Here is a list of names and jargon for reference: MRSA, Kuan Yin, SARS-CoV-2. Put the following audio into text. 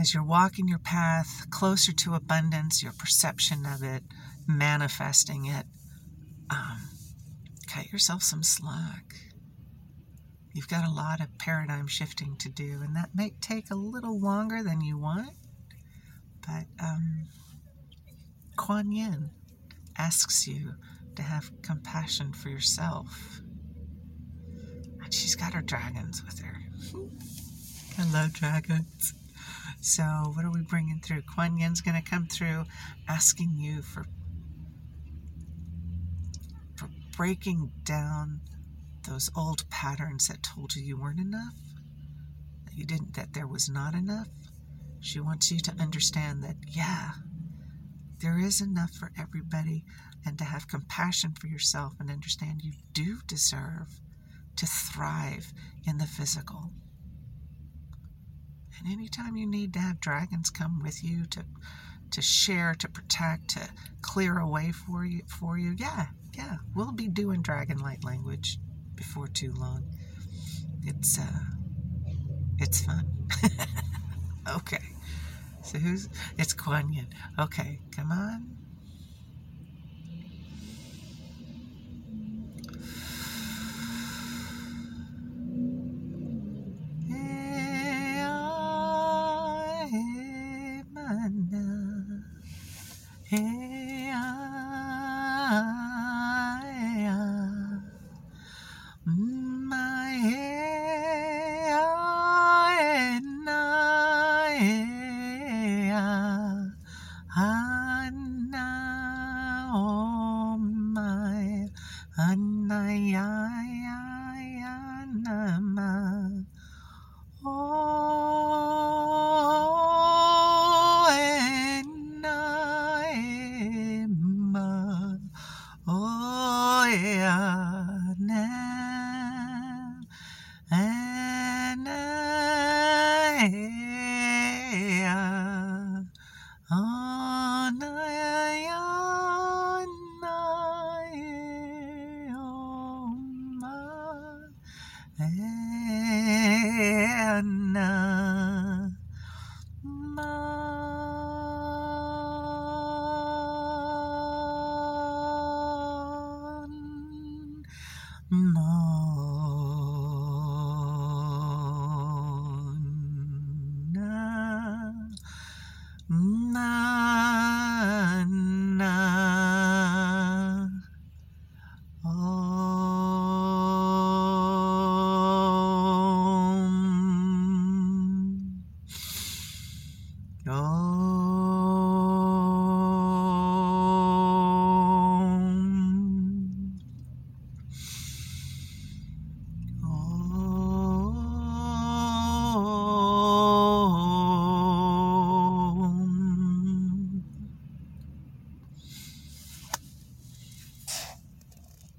As you're walking your path closer to abundance, your perception of it, manifesting it, cut yourself some slack. You've got a lot of paradigm shifting to do, and that may take a little longer than you want, but Kuan Yin asks you to have compassion for yourself. And she's got her dragons with her. I love dragons. So what are we bringing through? Kuan Yin's going to come through asking you for breaking down those old patterns that told you weren't enough, that there was not enough. She wants you to understand that, yeah, there is enough for everybody, and to have compassion for yourself and understand you do deserve to thrive in the physical. And anytime you need to have dragons come with you to share, to protect, to clear away for you, yeah, we'll be doing dragon light language before too long. It's fun. Okay. So it's Kuan Yin. Okay, come on.